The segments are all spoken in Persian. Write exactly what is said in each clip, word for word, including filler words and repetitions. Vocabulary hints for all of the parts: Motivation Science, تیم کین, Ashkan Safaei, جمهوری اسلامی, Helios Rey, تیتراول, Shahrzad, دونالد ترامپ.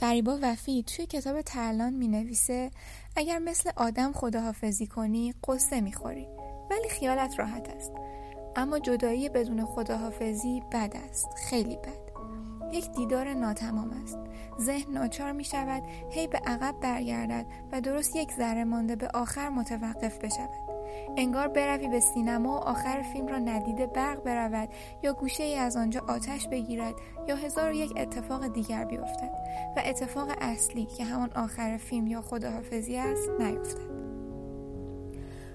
فریبا وفی توی کتاب ترلان می نویسه اگر مثل آدم خداحافظی کنی قصه می خوری ولی خیالت راحت است. اما جدایی بدون خداحافظی بد است، خیلی بد. یک دیدار ناتمام است. ذهن ناچار می شود هی به عقب برگردد و درست یک ذره مانده به آخر متوقف بشود. انگار بروی به سینما و آخر فیلم را ندیده برق برود یا گوشه ای از آنجا آتش بگیرد یا هزار و یک اتفاق دیگر بیفتد و اتفاق اصلی که همان آخر فیلم یا خداحافظی است نیفتد.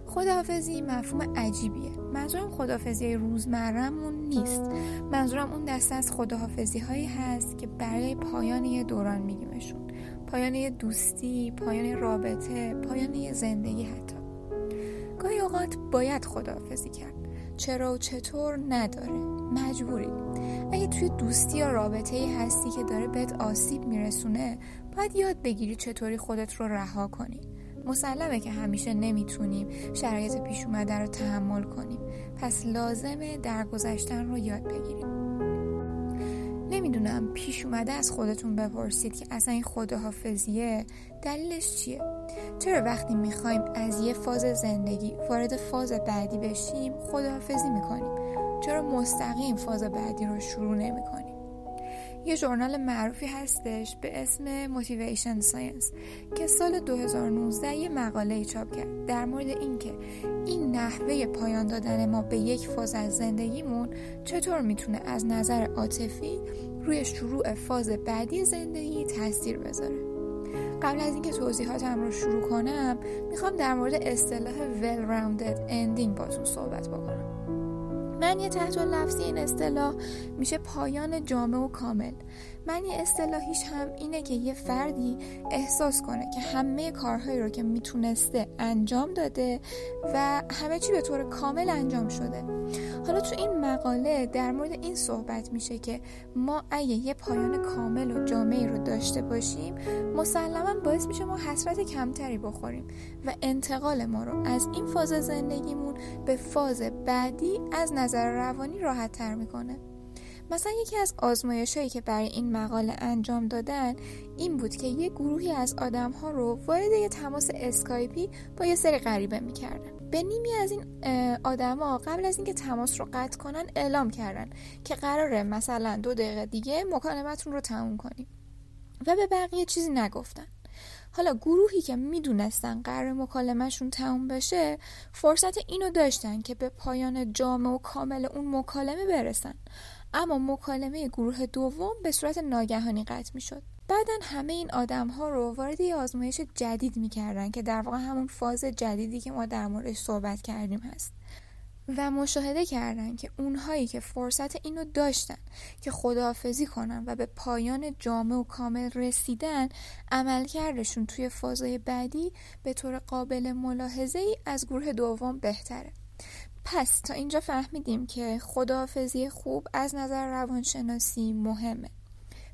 خداحافظی مفهوم عجیبیه. منظورم خداحافظی روزمره‌مون نیست. منظورم اون دسته از خداحافظی هایی هست که برای پایان یه دوران میگیمشون، پایان یه دوستی، پایان رابطه، پایان یه زندگی. حتی گاهی اوقات باید خداحافظی کرد. چرا و چطور نداره، مجبوری. اگه توی دوستی یا رابطه‌ای هستی که داره بهت آسیب میرسونه، باید یاد بگیری چطوری خودت رو رها کنی. مسلمه که همیشه نمیتونیم شرایط پیش اومده رو تحمل کنیم، پس لازمه درگذشتن رو یاد بگیریم. نمیدونم، پیش اومده از خودتون بپرسید که اصلا این خداحافظیه دلیلش چیه؟ چرا وقتی میخوایم از یه فاز زندگی وارد فاز بعدی بشیم خداحافظی میکنیم؟ چرا مستقیم فاز بعدی رو شروع نمیکنیم؟ یه ژورنال معروفی هستش به اسم Motivation Science که سال دو هزار و نوزده یه مقاله‌ای چاپ کرد در مورد اینکه این نحوه پایان دادن ما به یک فاز از زندگیمون چطور میتونه از نظر عاطفی روی شروع فاز بعدی زندگی تاثیر بذاره. قبل از اینکه توضیحاتم رو شروع کنم، میخوام در مورد اصطلاح well rounded ending باتون صحبت بکنم. معنی تحت لفظی این اصطلاح میشه پایان جامع و کامل. معنی اصطلاحیش هم اینه که یه فردی احساس کنه که همه کارهایی رو که میتونسته انجام داده و همه چی به طور کامل انجام شده. حالا تو این مقاله در مورد این صحبت میشه که ما اگه یه پایان کامل و جامعی رو داشته باشیم، مسلماً باعث میشه ما حسرت کمتری بخوریم و انتقال ما رو از این فاز زندگیمون به فاز بعدی از نظر روانی راحت تر میکنه. مثلا یکی از آزمایش‌هایی که برای این مقاله انجام دادن این بود که یه گروهی از آدم‌ها رو وارد یه تماس اسکایپی با یه سری غریبه می‌کردن. به نیمی از این آدم‌ها قبل از اینکه تماس رو قطع کنن اعلام کردن که قراره مثلا دو دقیقه دیگه مکالمتون رو تموم کنیم و به بقیه چیزی نگفتن. حالا گروهی که میدونستن قرار مکالمه‌شون تموم بشه فرصت اینو داشتن که به پایان جامع و کامل اون مکالمه برسن، اما مکالمه گروه دوم به صورت ناگهانی قطع میشد. بعدن همه این آدم‌ها رو وارد یه آزمایش جدید می‌کردن که در واقع همون فاز جدیدی که ما در موردش صحبت کردیم هست و مشاهده کردن که اونهایی که فرصت اینو داشتن که خداحافظی کنن و به پایان جامع و کامل رسیدن، عملکردشون توی فازهای بعدی به طور قابل ملاحظه‌ای از گروه دوم بهتره. پس تا اینجا فهمیدیم که خداحافظی خوب از نظر روانشناسی مهمه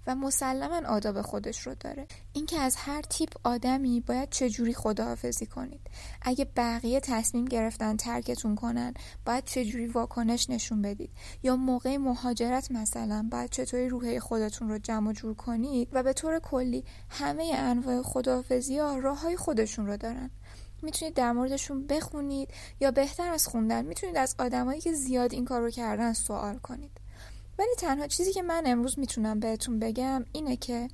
و مسلماً آداب خودش رو داره. اینکه از هر تیپ آدمی باید چجوری خداحافظی کنید. اگه بقیه تصمیم گرفتن ترکتون کنن، باید چجوری واکنش نشون بدید، یا موقع مهاجرت مثلا باید چطوری روحیه خودتون رو جمع جور کنید و به طور کلی همه انواع خداحافظی‌ها راه‌های خودشون رو دارن. میتونید در موردشون بخونید یا بهتر از خوندن میتونید از آدمایی که زیاد این کار رو کردن سوال کنید. ولی تنها چیزی که من امروز میتونم بهتون بگم اینه که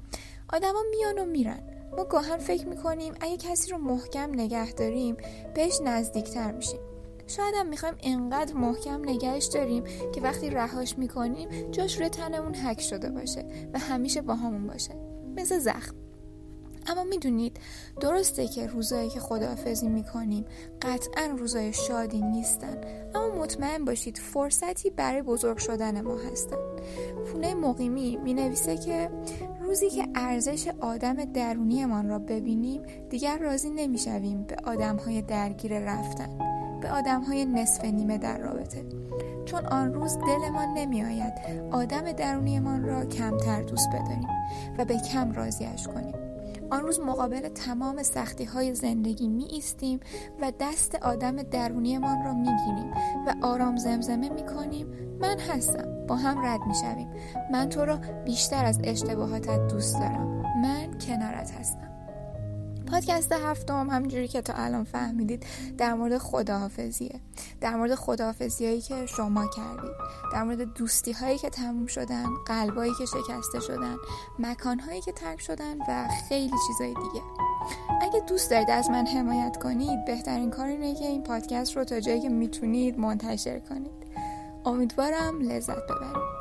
آدما میان و میرن. ما گاهن فکر میکنیم اگه کسی رو محکم نگه داریم بهش نزدیکتر میشیم. شاید هم میخوایم انقدر محکم نگهش داریم که وقتی رهاش میکنیم جاش روی تنمون حک شده باشه و همیشه باهامون باشه، مثل زخم. اما میدونید درسته که روزایی که خداحافظی میکنیم قطعا روزای شادی نیستن، اما مطمئن باشید فرصتی برای بزرگ شدن ما هستن. پونه مقیمی مینویسه که روزی که ارزش آدم درونی من را ببینیم دیگر راضی نمیشویم به آدمهای درگیر رفتن، به آدمهای نصف نیمه در رابطه، چون آن روز دل ما نمیآید آدم درونی من را کمتر دوست بداریم و به کم راضیش کنیم. آن روز مقابل تمام سختی‌های زندگی می‌ایستیم و دست آدم درونیمان را می‌گیریم و آرام زمزمه می‌کنیم من هستم، با هم رد می‌شویم، من تو را بیشتر از اشتباهاتت دوست دارم، من کنارت هستم. پادکست هفتم همونجوری که تا الان فهمیدید در مورد خداحافظیه، در مورد خداحافظیایی که شما کردید، در مورد دوستی هایی که تموم شدن، قلبایی که شکسته شدن، مکانهایی که ترک شدن و خیلی چیزای دیگه. اگه دوست دارید از من حمایت کنید، بهترین کار اینه که این پادکست رو تا جایی که میتونید منتشر کنید. امیدوارم لذت ببرید.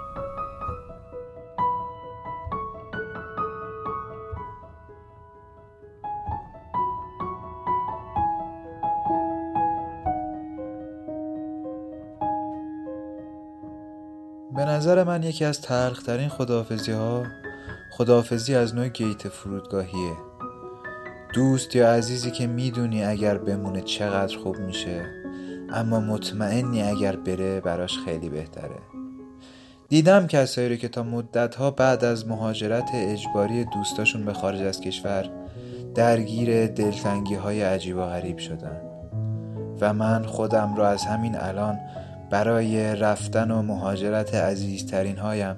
به نظر من یکی از تلخ‌ترین خداحافظی‌ها خداحافظی از نوع گیت فرودگاهیه. دوست یا عزیزی که میدونی اگر بمونه چقدر خوب میشه، اما مطمئنی اگر بره براش خیلی بهتره. دیدم کسایی رو که تا مدت‌ها بعد از مهاجرت اجباری دوستاشون به خارج از کشور درگیر دلتنگی‌های عجیب و غریب شدن و من خودم رو از همین الان برای رفتن و مهاجرت عزیزترین هایم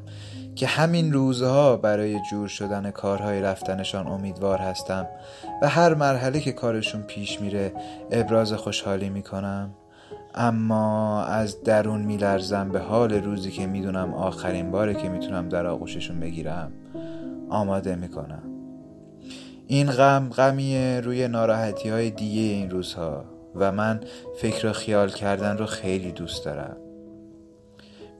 که همین روزها برای جور شدن کارهای رفتنشان امیدوار هستم و هر مرحله که کارشون پیش میره ابراز خوشحالی میکنم، اما از درون میلرزم به حال روزی که میدونم آخرین باره که میتونم در آغوششون بگیرم آماده میکنم. این غم غمیه روی ناراحتی های دیگه این روزها و من فکر و خیال کردن رو خیلی دوست دارم.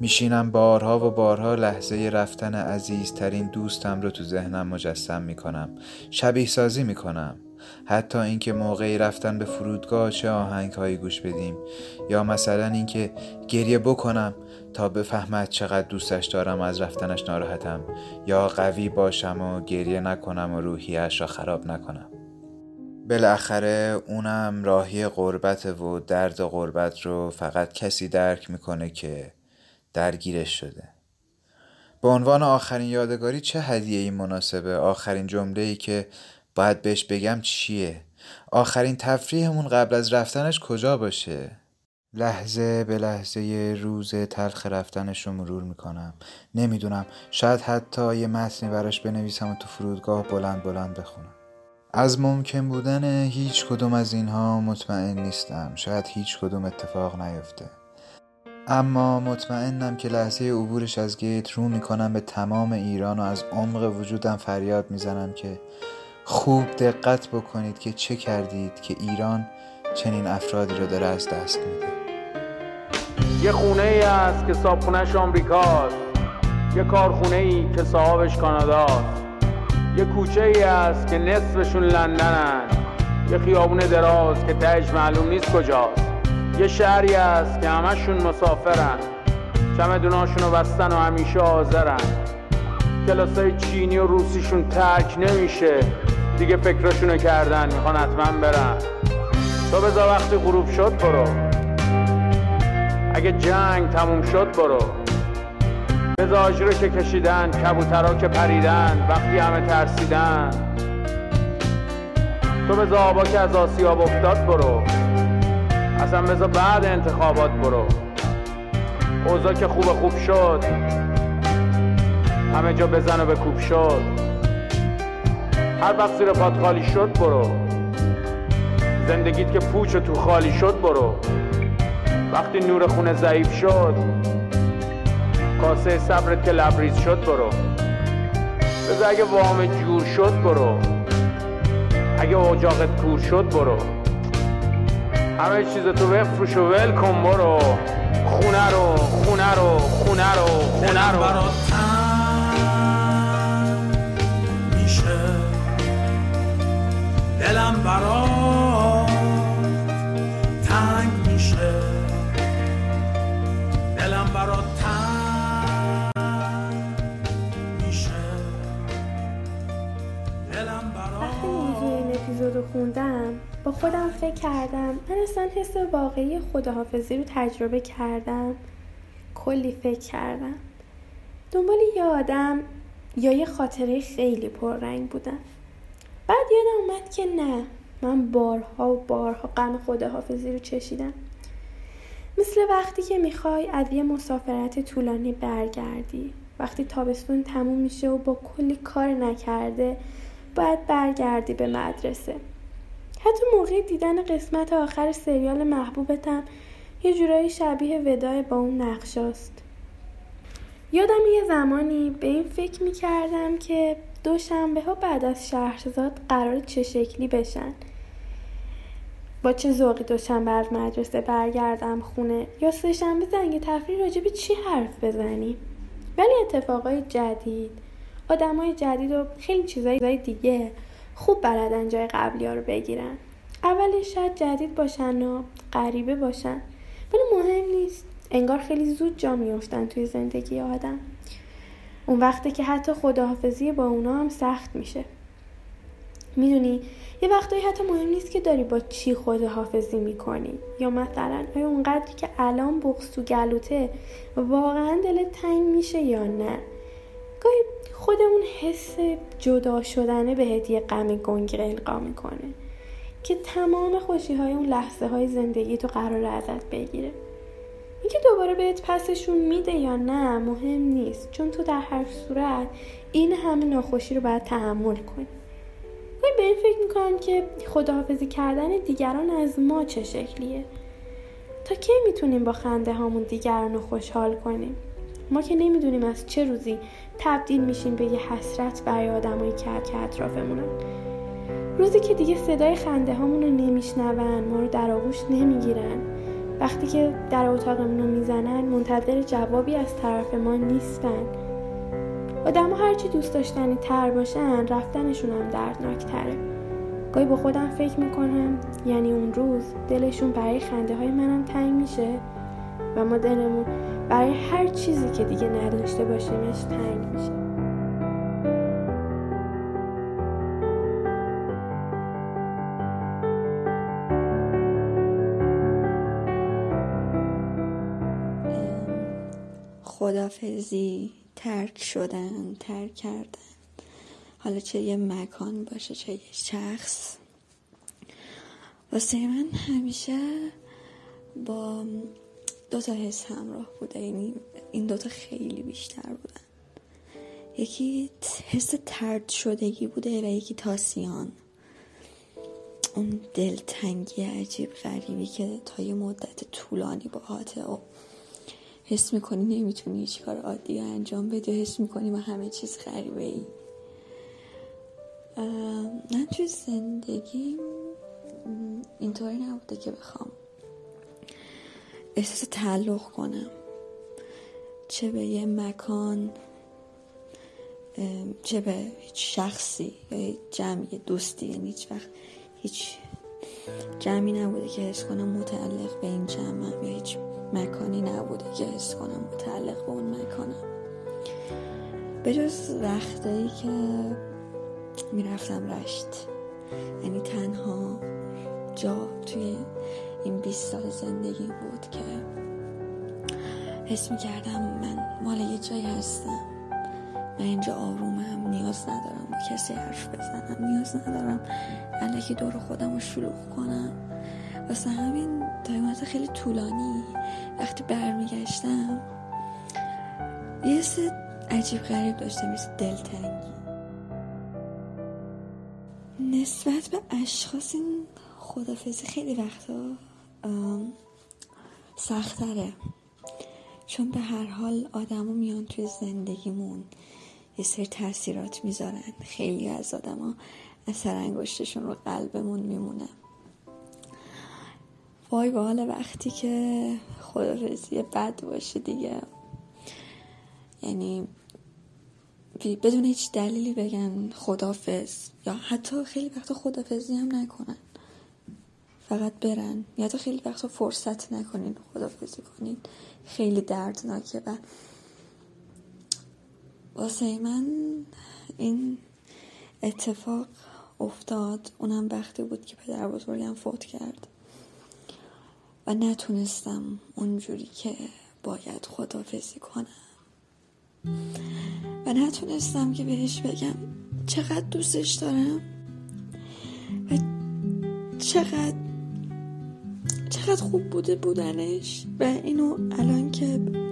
میشینم بارها و بارها لحظه رفتن عزیزترین دوستم رو تو ذهنم مجسم میکنم، شبیه سازی میکنم، حتی اینکه موقعی رفتن به فرودگاه چه آهنگ هایی گوش بدیم یا مثلا اینکه گریه بکنم تا بفهمد چقدر دوستش دارم از رفتنش ناراحتم، یا قوی باشم و گریه نکنم و روحیه‌اش را خراب نکنم. بالاخره اونم راهی غربت و درد غربت رو فقط کسی درک میکنه که درگیرش شده. به عنوان آخرین یادگاری چه هدیه‌ای مناسبه؟ آخرین جمله‌ای که باید بهش بگم چیه؟ آخرین تفریحمون قبل از رفتنش کجا باشه؟ لحظه به لحظه روز تلخ رفتنش رو مرور میکنم. نمیدونم، شاید حتی یه متنی براش بنویسم و تو فرودگاه بلند بلند بخونم. از ممکن بودن هیچ کدوم از اینها مطمئن نیستم، شاید هیچ کدوم اتفاق نیفته، اما مطمئنم که لحظه عبورش از گیت رو میکنم به تمام ایران و از عمق وجودم فریاد میزنم که خوب دقت بکنید که چه کردید که ایران چنین افرادی رو داره از دست میده. یه خونه ای هست که صاحبخونه‌اش آمریکاست، یه کارخونه ای که صاحبش کاناداست، یه کوچه ای هست که نصفشون لندنن، یه خیابون دراز که تهش معلوم نیست کجاست، یه شهری هست که همشون مسافرن، چمدوناشون رو بستن و همیشه حاضرن، کلاسای چینی و روسیشون ترک نمیشه، دیگه فکرشونو کردن میخوان حتما برن. تو بذار وقتی غروب شد برو، اگه جنگ تموم شد برو، بذار آجر رو که کشیدن، کبوترها که پریدن وقتی همه ترسیدن، تو بذار آبا که از آسیاب افتاد برو، اصلا بذار بعد انتخابات برو، اوضاع که خوب خوب شد همه جا بزن و بکوب شد، هر وقت زیر پات خالی شد برو، زندگیت که پوچ و تو خالی شد برو، وقتی نور خونه ضعیف شد، کاسه صبرت که لبریز شد برو، بذار اگه وام جور شد برو، اگه اجاقت کور شد برو، همه چیز تو بفروش و ول کن برو، خونه رو خونه رو خونه رو خونه رو برات تن میشه، دلم برات تنگ میشه، دلم برات تنگ رو خوندم. با خودم فکر کردم من اصلا حس واقعی خداحافظی رو تجربه کردم. کلی فکر کردم، دنبال یه آدم یا یه خاطره خیلی پررنگ بودم. بعد یادم اومد که نه، من بارها و بارها غم خداحافظی رو چشیدم. مثل وقتی که میخوای از یه مسافرت طولانی برگردی، وقتی تابستون تموم میشه و با کلی کار نکرده باید برگردی به مدرسه. حتی موقع دیدن قسمت آخر سریال محبوبتم یه جورایی شبیه وداع با اون نقشاست. یادم یه زمانی به این فکر میکردم که دوشنبه ها بعد از شهرزاد قرار چه شکلی بشن، با چه ذوقی دوشنبه از مدرسه برگردم خونه یا سه‌شنبه زنگ تفریح راجب چی حرف بزنیم. ولی اتفاقای جدید، آدمای جدید و خیلی چیزای دیگه خوب بلدن جای قبلی‌ها رو بگیرن. اولش شاید جدید باشن و غریبه باشن، ولی مهم نیست. انگار خیلی زود جا میافتن توی زندگی آدم. اون وقته که حتی خداحافظی با اونا هم سخت میشه. میدونی یه وقتایی حتی مهم نیست که داری با چی خداحافظی میکنی، یا مثلا آیا اونقدری که الان بغض و گلوته واقعا دلت تنگ میشه یا نه. گاهی خودمون حس جدا شدنه بهت یه غم گنگل القا میکنه که تمام خوشی‌های اون لحظه‌های زندگی تو قراره ازت بگیره. اینکه دوباره بهت پسشون میده یا نه مهم نیست، چون تو در هر صورت این همه ناخوشی رو باید تحمل کنی. من به این فکر میکنم که خداحافظی کردن دیگران از ما چه شکلیه. تا کی میتونیم با خنده هامون دیگران رو خوشحال کنیم؟ ما که نمیدونیم از چه روزی تبدیل میشیم به یه حسرت برای آدمایی که اطرافمونن. روزی که دیگه صدای خنده هامون رو نمیشنون، ما رو در آغوش نمیگیرن، وقتی که در اتاقمون رو میزنن منتظر جوابی از طرف ما نیستن. آدم ها هرچی دوست داشتنی تر باشن رفتنشون هم دردناک تره. گاهی با خودم فکر میکنم یعنی اون روز دلشون برای خنده های منم تنگ میشه و ما دلمون برای هر چیزی که دیگه نداشته باشیمش تنگ میشه. خدافظی، ترک شدن، ترک کردن، حالا چه یه مکان باشه چه یه شخص، واسه من همیشه با دوتا حس همراه بوده. یعنی این دوتا خیلی بیشتر بودن. یکی حس ترد شدگی بوده و یکی تاسیان، اون دلتنگی عجیب غریبی که تا یه مدت طولانی باهاته و حس میکنی نمیتونی هیچ کار عادی انجام بدی، حس میکنی ما همه چیز غریبه ای. نه، توی زندگی اینطوری نبوده که بخوام احساس تعلق کنم، چه به یه مکان چه به هیچ شخصی یا هیچ جمعی دوستی. یعنی هیچ وقت هیچ جمعی نبوده که حس کنم متعلق به این جمعم، یا هیچ مکانی نبوده که حس کنم متعلق به اون مکانم، به جز وقتایی که میرفتم رشت. یعنی تنها جا توی این بیست سال زندگی بود که حس میکردم من مال یه جایی هستم، من اینجا آرومم، نیاز ندارم با کسی حرف بزنم، نیاز ندارم الکی دور خودم رو شلوغ کنم. واسه همین تایمات خیلی طولانی وقتی برمیگشتم یه حس عجیب غریب داشتم، مثل دلتنگی. نسبت به اشخاص این خدافظی خیلی وقتا سختره، چون به هر حال آدم میان توی زندگیمون یه سری تأثیرات میذارن. خیلی از آدم ها اثر انگشتشون رو قلبمون میمونه. وای به حال وقتی که خدافظی بد باشه دیگه، یعنی بدون هیچ دلیلی بگن خدافظ، یا حتی خیلی وقتا خدافظی هم نکنن، فقط برن. یا حتی خیلی وقتا فرصت نکنین خدافظی کنین، خیلی دردناکه. و واسه من این اتفاق افتاد، اونم وقتی بود که پدر بزرگم فوت کرد و نتونستم اونجوری که باید خداحافظی کنم و نتونستم که بهش بگم چقدر دوستش دارم و چقدر چقدر خوب بوده بودنش، و اینو الان که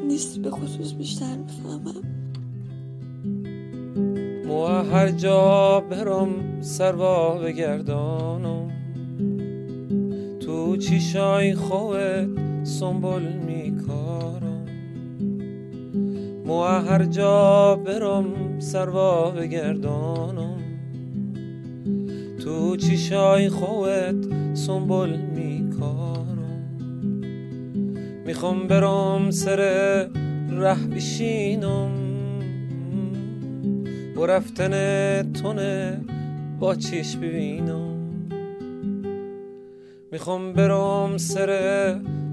نیست به خصوص بیشتر میفهمم. مو هر جا برم سروا بگردانم، تو چشای خوبت سنبول میکارم. مو هر جا برم سروا بگردانم، تو چشای خوبت سنبول میکارم. میخوام برم سر ره بشینم، با رفتن تونه با چش ببینم. میخوام برام سر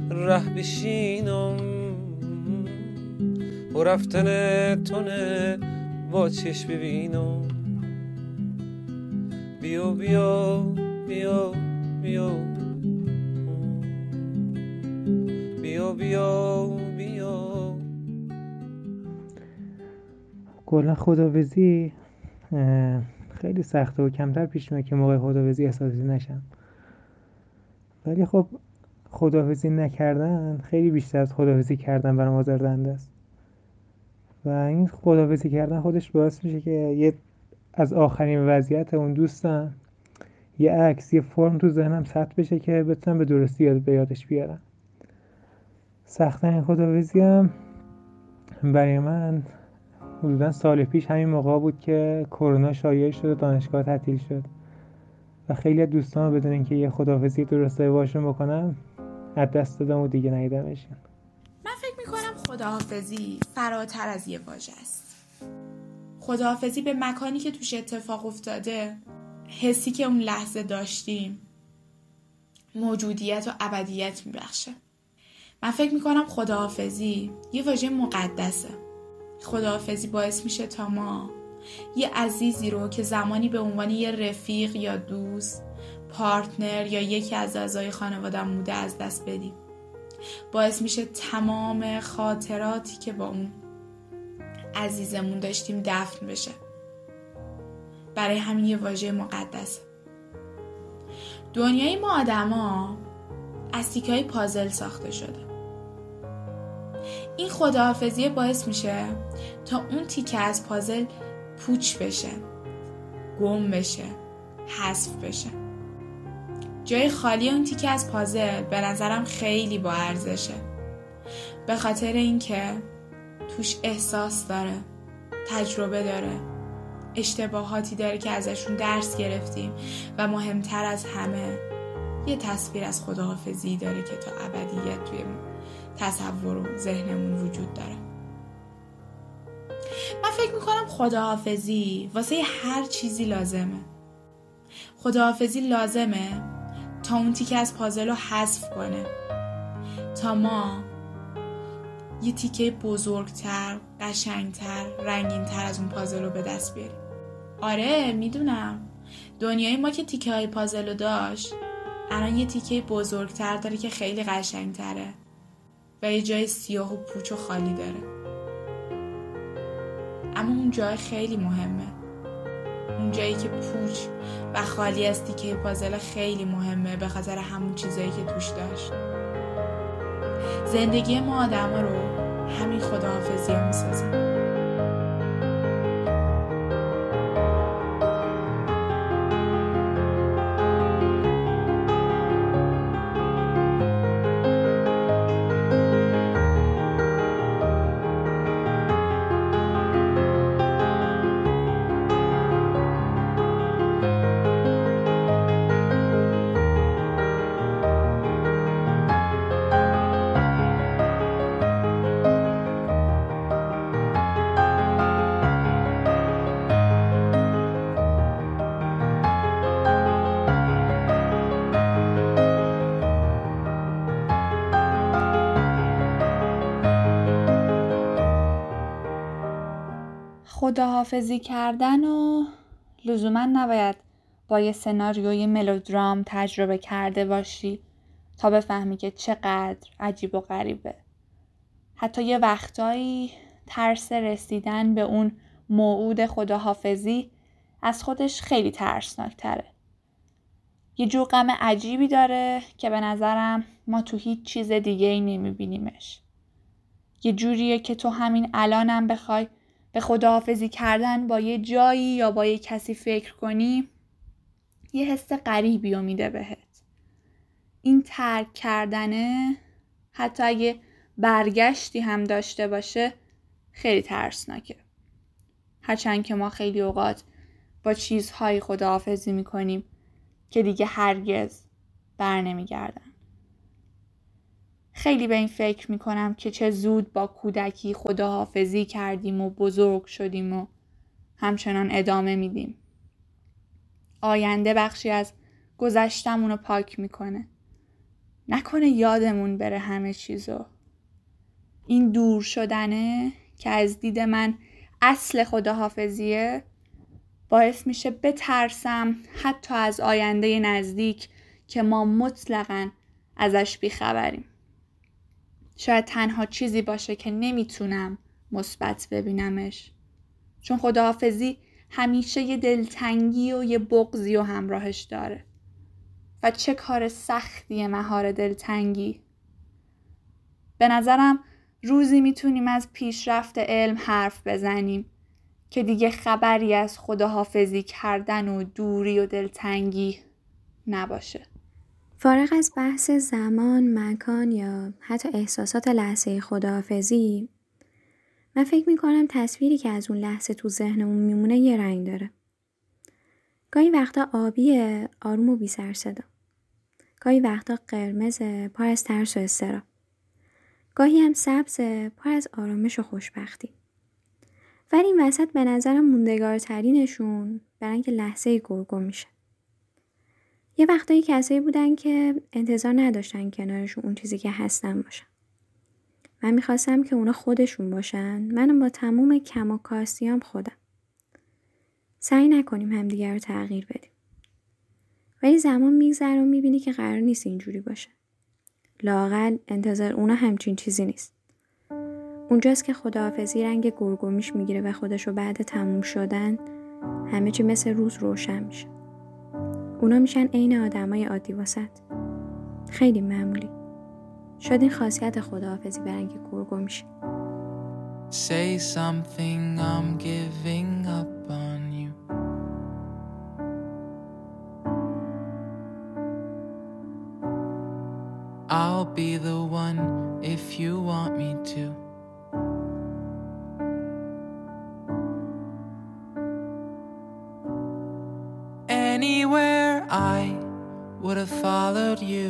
ره بشینم، با رفتن تونه با چش ببینم. بیا بیا بیا بیا بیا بیا کلا خداویسی خیلی سخته و کمتر پیش میاد که موقع خداویسی احساسی نشم، ولی خب خداویسی نکردن خیلی بیشتر از خداویسی کردن برام آزاردهنده است، و این خداویسی کردن خودش باعث میشه که یه از آخرین وضعیت اون دوستم یه عکس، یه فرم تو ذهنم ثبت بشه که بتونم به درستی یاد به یادش بیارم. سخت‌ترین خداویسی هم برای من حدوداً سال پیش همین موقع بود که کرونا شایع شد و دانشگاه تعطیل شد و خیلی از دوستان بدون اینکه یه خداحافظی درسته باشون بکنم از دست دادم و دیگه ندیدمشون. من فکر می‌کنم خداحافظی فراتر از یه واژه است. خداحافظی به مکانی که توش اتفاق افتاده، حسی که اون لحظه داشتیم، موجودیت و ابدیت می‌بخشه. من فکر می‌کنم خداحافظی یه واژه مقدسه. خداحافظی باعث میشه تا ما یه عزیزی رو که زمانی به عنوان یه رفیق یا دوست، پارتنر یا یکی از اعضای خانواده‌مون بوده از دست بدیم. باعث میشه تمام خاطراتی که با اون عزیزمون داشتیم دفن بشه. برای همین یه واژه مقدسه. دنیای ما آدما از تیکه‌های پازل ساخته شده. این خداحافظی باعث میشه تا اون تیکه از پازل پوچ بشه، گم بشه، حذف بشه. جای خالی اون تیکه از پازل به نظرم خیلی با ارزشه، به خاطر اینکه توش احساس داره، تجربه داره، اشتباهاتی داره که ازشون درس گرفتیم، و مهمتر از همه یه تصویر از خداحافظی داره که تا ابدیت توی تصور و ذهنمون وجود داره. من فکر میکنم خداحافظی واسه هر چیزی لازمه. خداحافظی لازمه تا اون تیکه از پازل رو حذف کنه، تا ما یه تیکه بزرگتر، قشنگتر، رنگینتر از اون پازل رو به دست بیاریم. آره میدونم دنیای ما که تیکه های پازل رو داشت، الان یه تیکه بزرگتر داره که خیلی قشنگتره و یه جای سیاه و پوچ و خالی داره، اما اون جای خیلی مهمه. اون جایی که پوچ و خالی از تیکه پازل خیلی مهمه، به خاطر همون چیزایی که توش داشت. زندگی ما آدما رو همین خداحافظی ها میسازه. خداحافظی کردن و لزوماً نباید با یه سناریوی ملودرام تجربه کرده باشی تا بفهمی که چقدر عجیب و غریبه. حتی یه وقتایی ترس رسیدن به اون موعود خداحافظی از خودش خیلی ترسناک‌تره. یه جو غم عجیبی داره که به نظرم ما تو هیچ چیز دیگه ای نمیبینیمش. یه جوریه که تو همین الانم بخوای به خداحافظی کردن با یه جایی یا با یه کسی فکر کنی، یه حس غریبی رو میده بهت. این ترک کردنه، حتی اگه برگشتی هم داشته باشه، خیلی ترسناکه. هرچند که ما خیلی اوقات با چیزهای خداحافظی میکنیم که دیگه هرگز بر نمیگردن. خیلی به این فکر میکنم که چه زود با کودکی خداحافظی کردیم و بزرگ شدیم و همچنان ادامه میدیم. آینده بخشی از گذشتمون رو پاک میکنه. نکنه یادمون بره همه چیزو. این دور شدنه که از دید من اصل خداحافظیه، باعث میشه بترسم حتی از آینده نزدیک که ما مطلقاً ازش بیخبریم. شاید تنها چیزی باشه که نمیتونم مثبت ببینمش، چون خداحافظی همیشه یه دلتنگی و یه بغضی و همراهش داره. و چه کار سختیه مهار دلتنگی. به نظرم روزی میتونیم از پیشرفت علم حرف بزنیم که دیگه خبری از خداحافظی کردن و دوری و دلتنگی نباشه. فارغ از بحث زمان، مکان یا حتی احساسات لحظه خداحافظی، من فکر میکنم تصویری که از اون لحظه تو ذهنمون میمونه یه رنگ داره. گاهی وقتا آبیه، آروم و بی سر صدا. گاهی وقتا قرمزه، پر از ترس و اضطراب. گاهی هم سبزه، پر از آرامش و خوشبختی. ولی این وسط به نظرم موندگارترینشون برنگ لحظه گرگو میشه. یه وقتایی کسایی بودن که انتظار نداشتن کنارشون اون چیزی که هستن باشن. من میخواستم که اونا خودشون باشن، منم با تموم کم و کاستیام خودم. سعی نکنیم همدیگر رو تغییر بدیم. ولی زمان میگذره و میبینی که قرار نیست اینجوری باشه. لااقل انتظار اونا همچین چیزی نیست. اونجاست که خداحافظی رنگ گرگومیش میگیره و خودش رو بعد تموم شدن همه چی مثل روز روشن میشه. اونا میشن عین آدمای عادی واسط. خیلی معمولی. شاید این خاصیت خداحافظی به رنگ گرگو میشه. Say something, I'm giving up on you. I'll be the one if you want me to. Anywhere I would have followed you.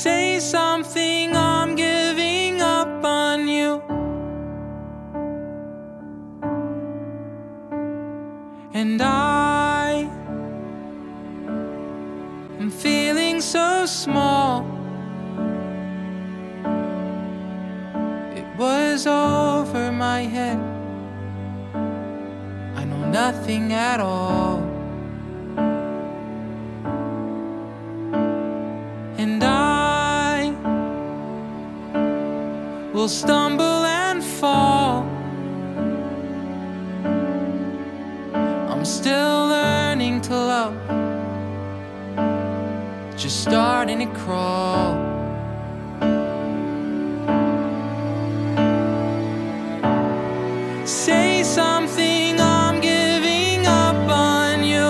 Say something, I'm giving up on you. And I am feeling so small. It was over my head. I know nothing at all. And I will stumble and fall. I'm still learning to love, just starting to crawl. Say something, I'm giving up on you.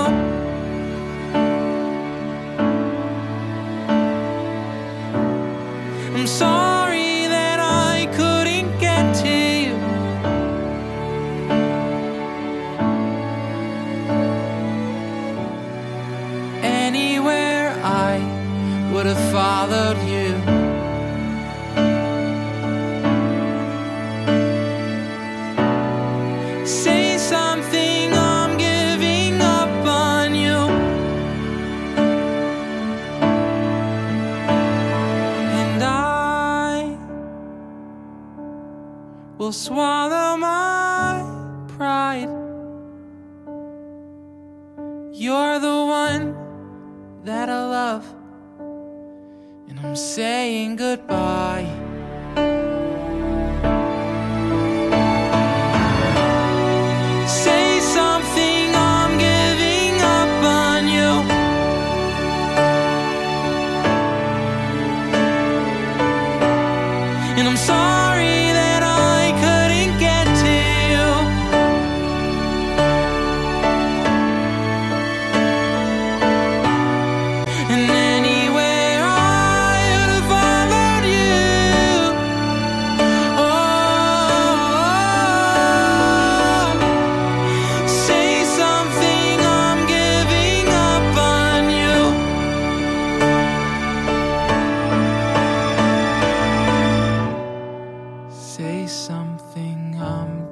I'm sorry that I couldn't get to you. Anywhere I would have followed you. Will swallow my pride. You're the one that I love, and I'm saying goodbye. everything I'm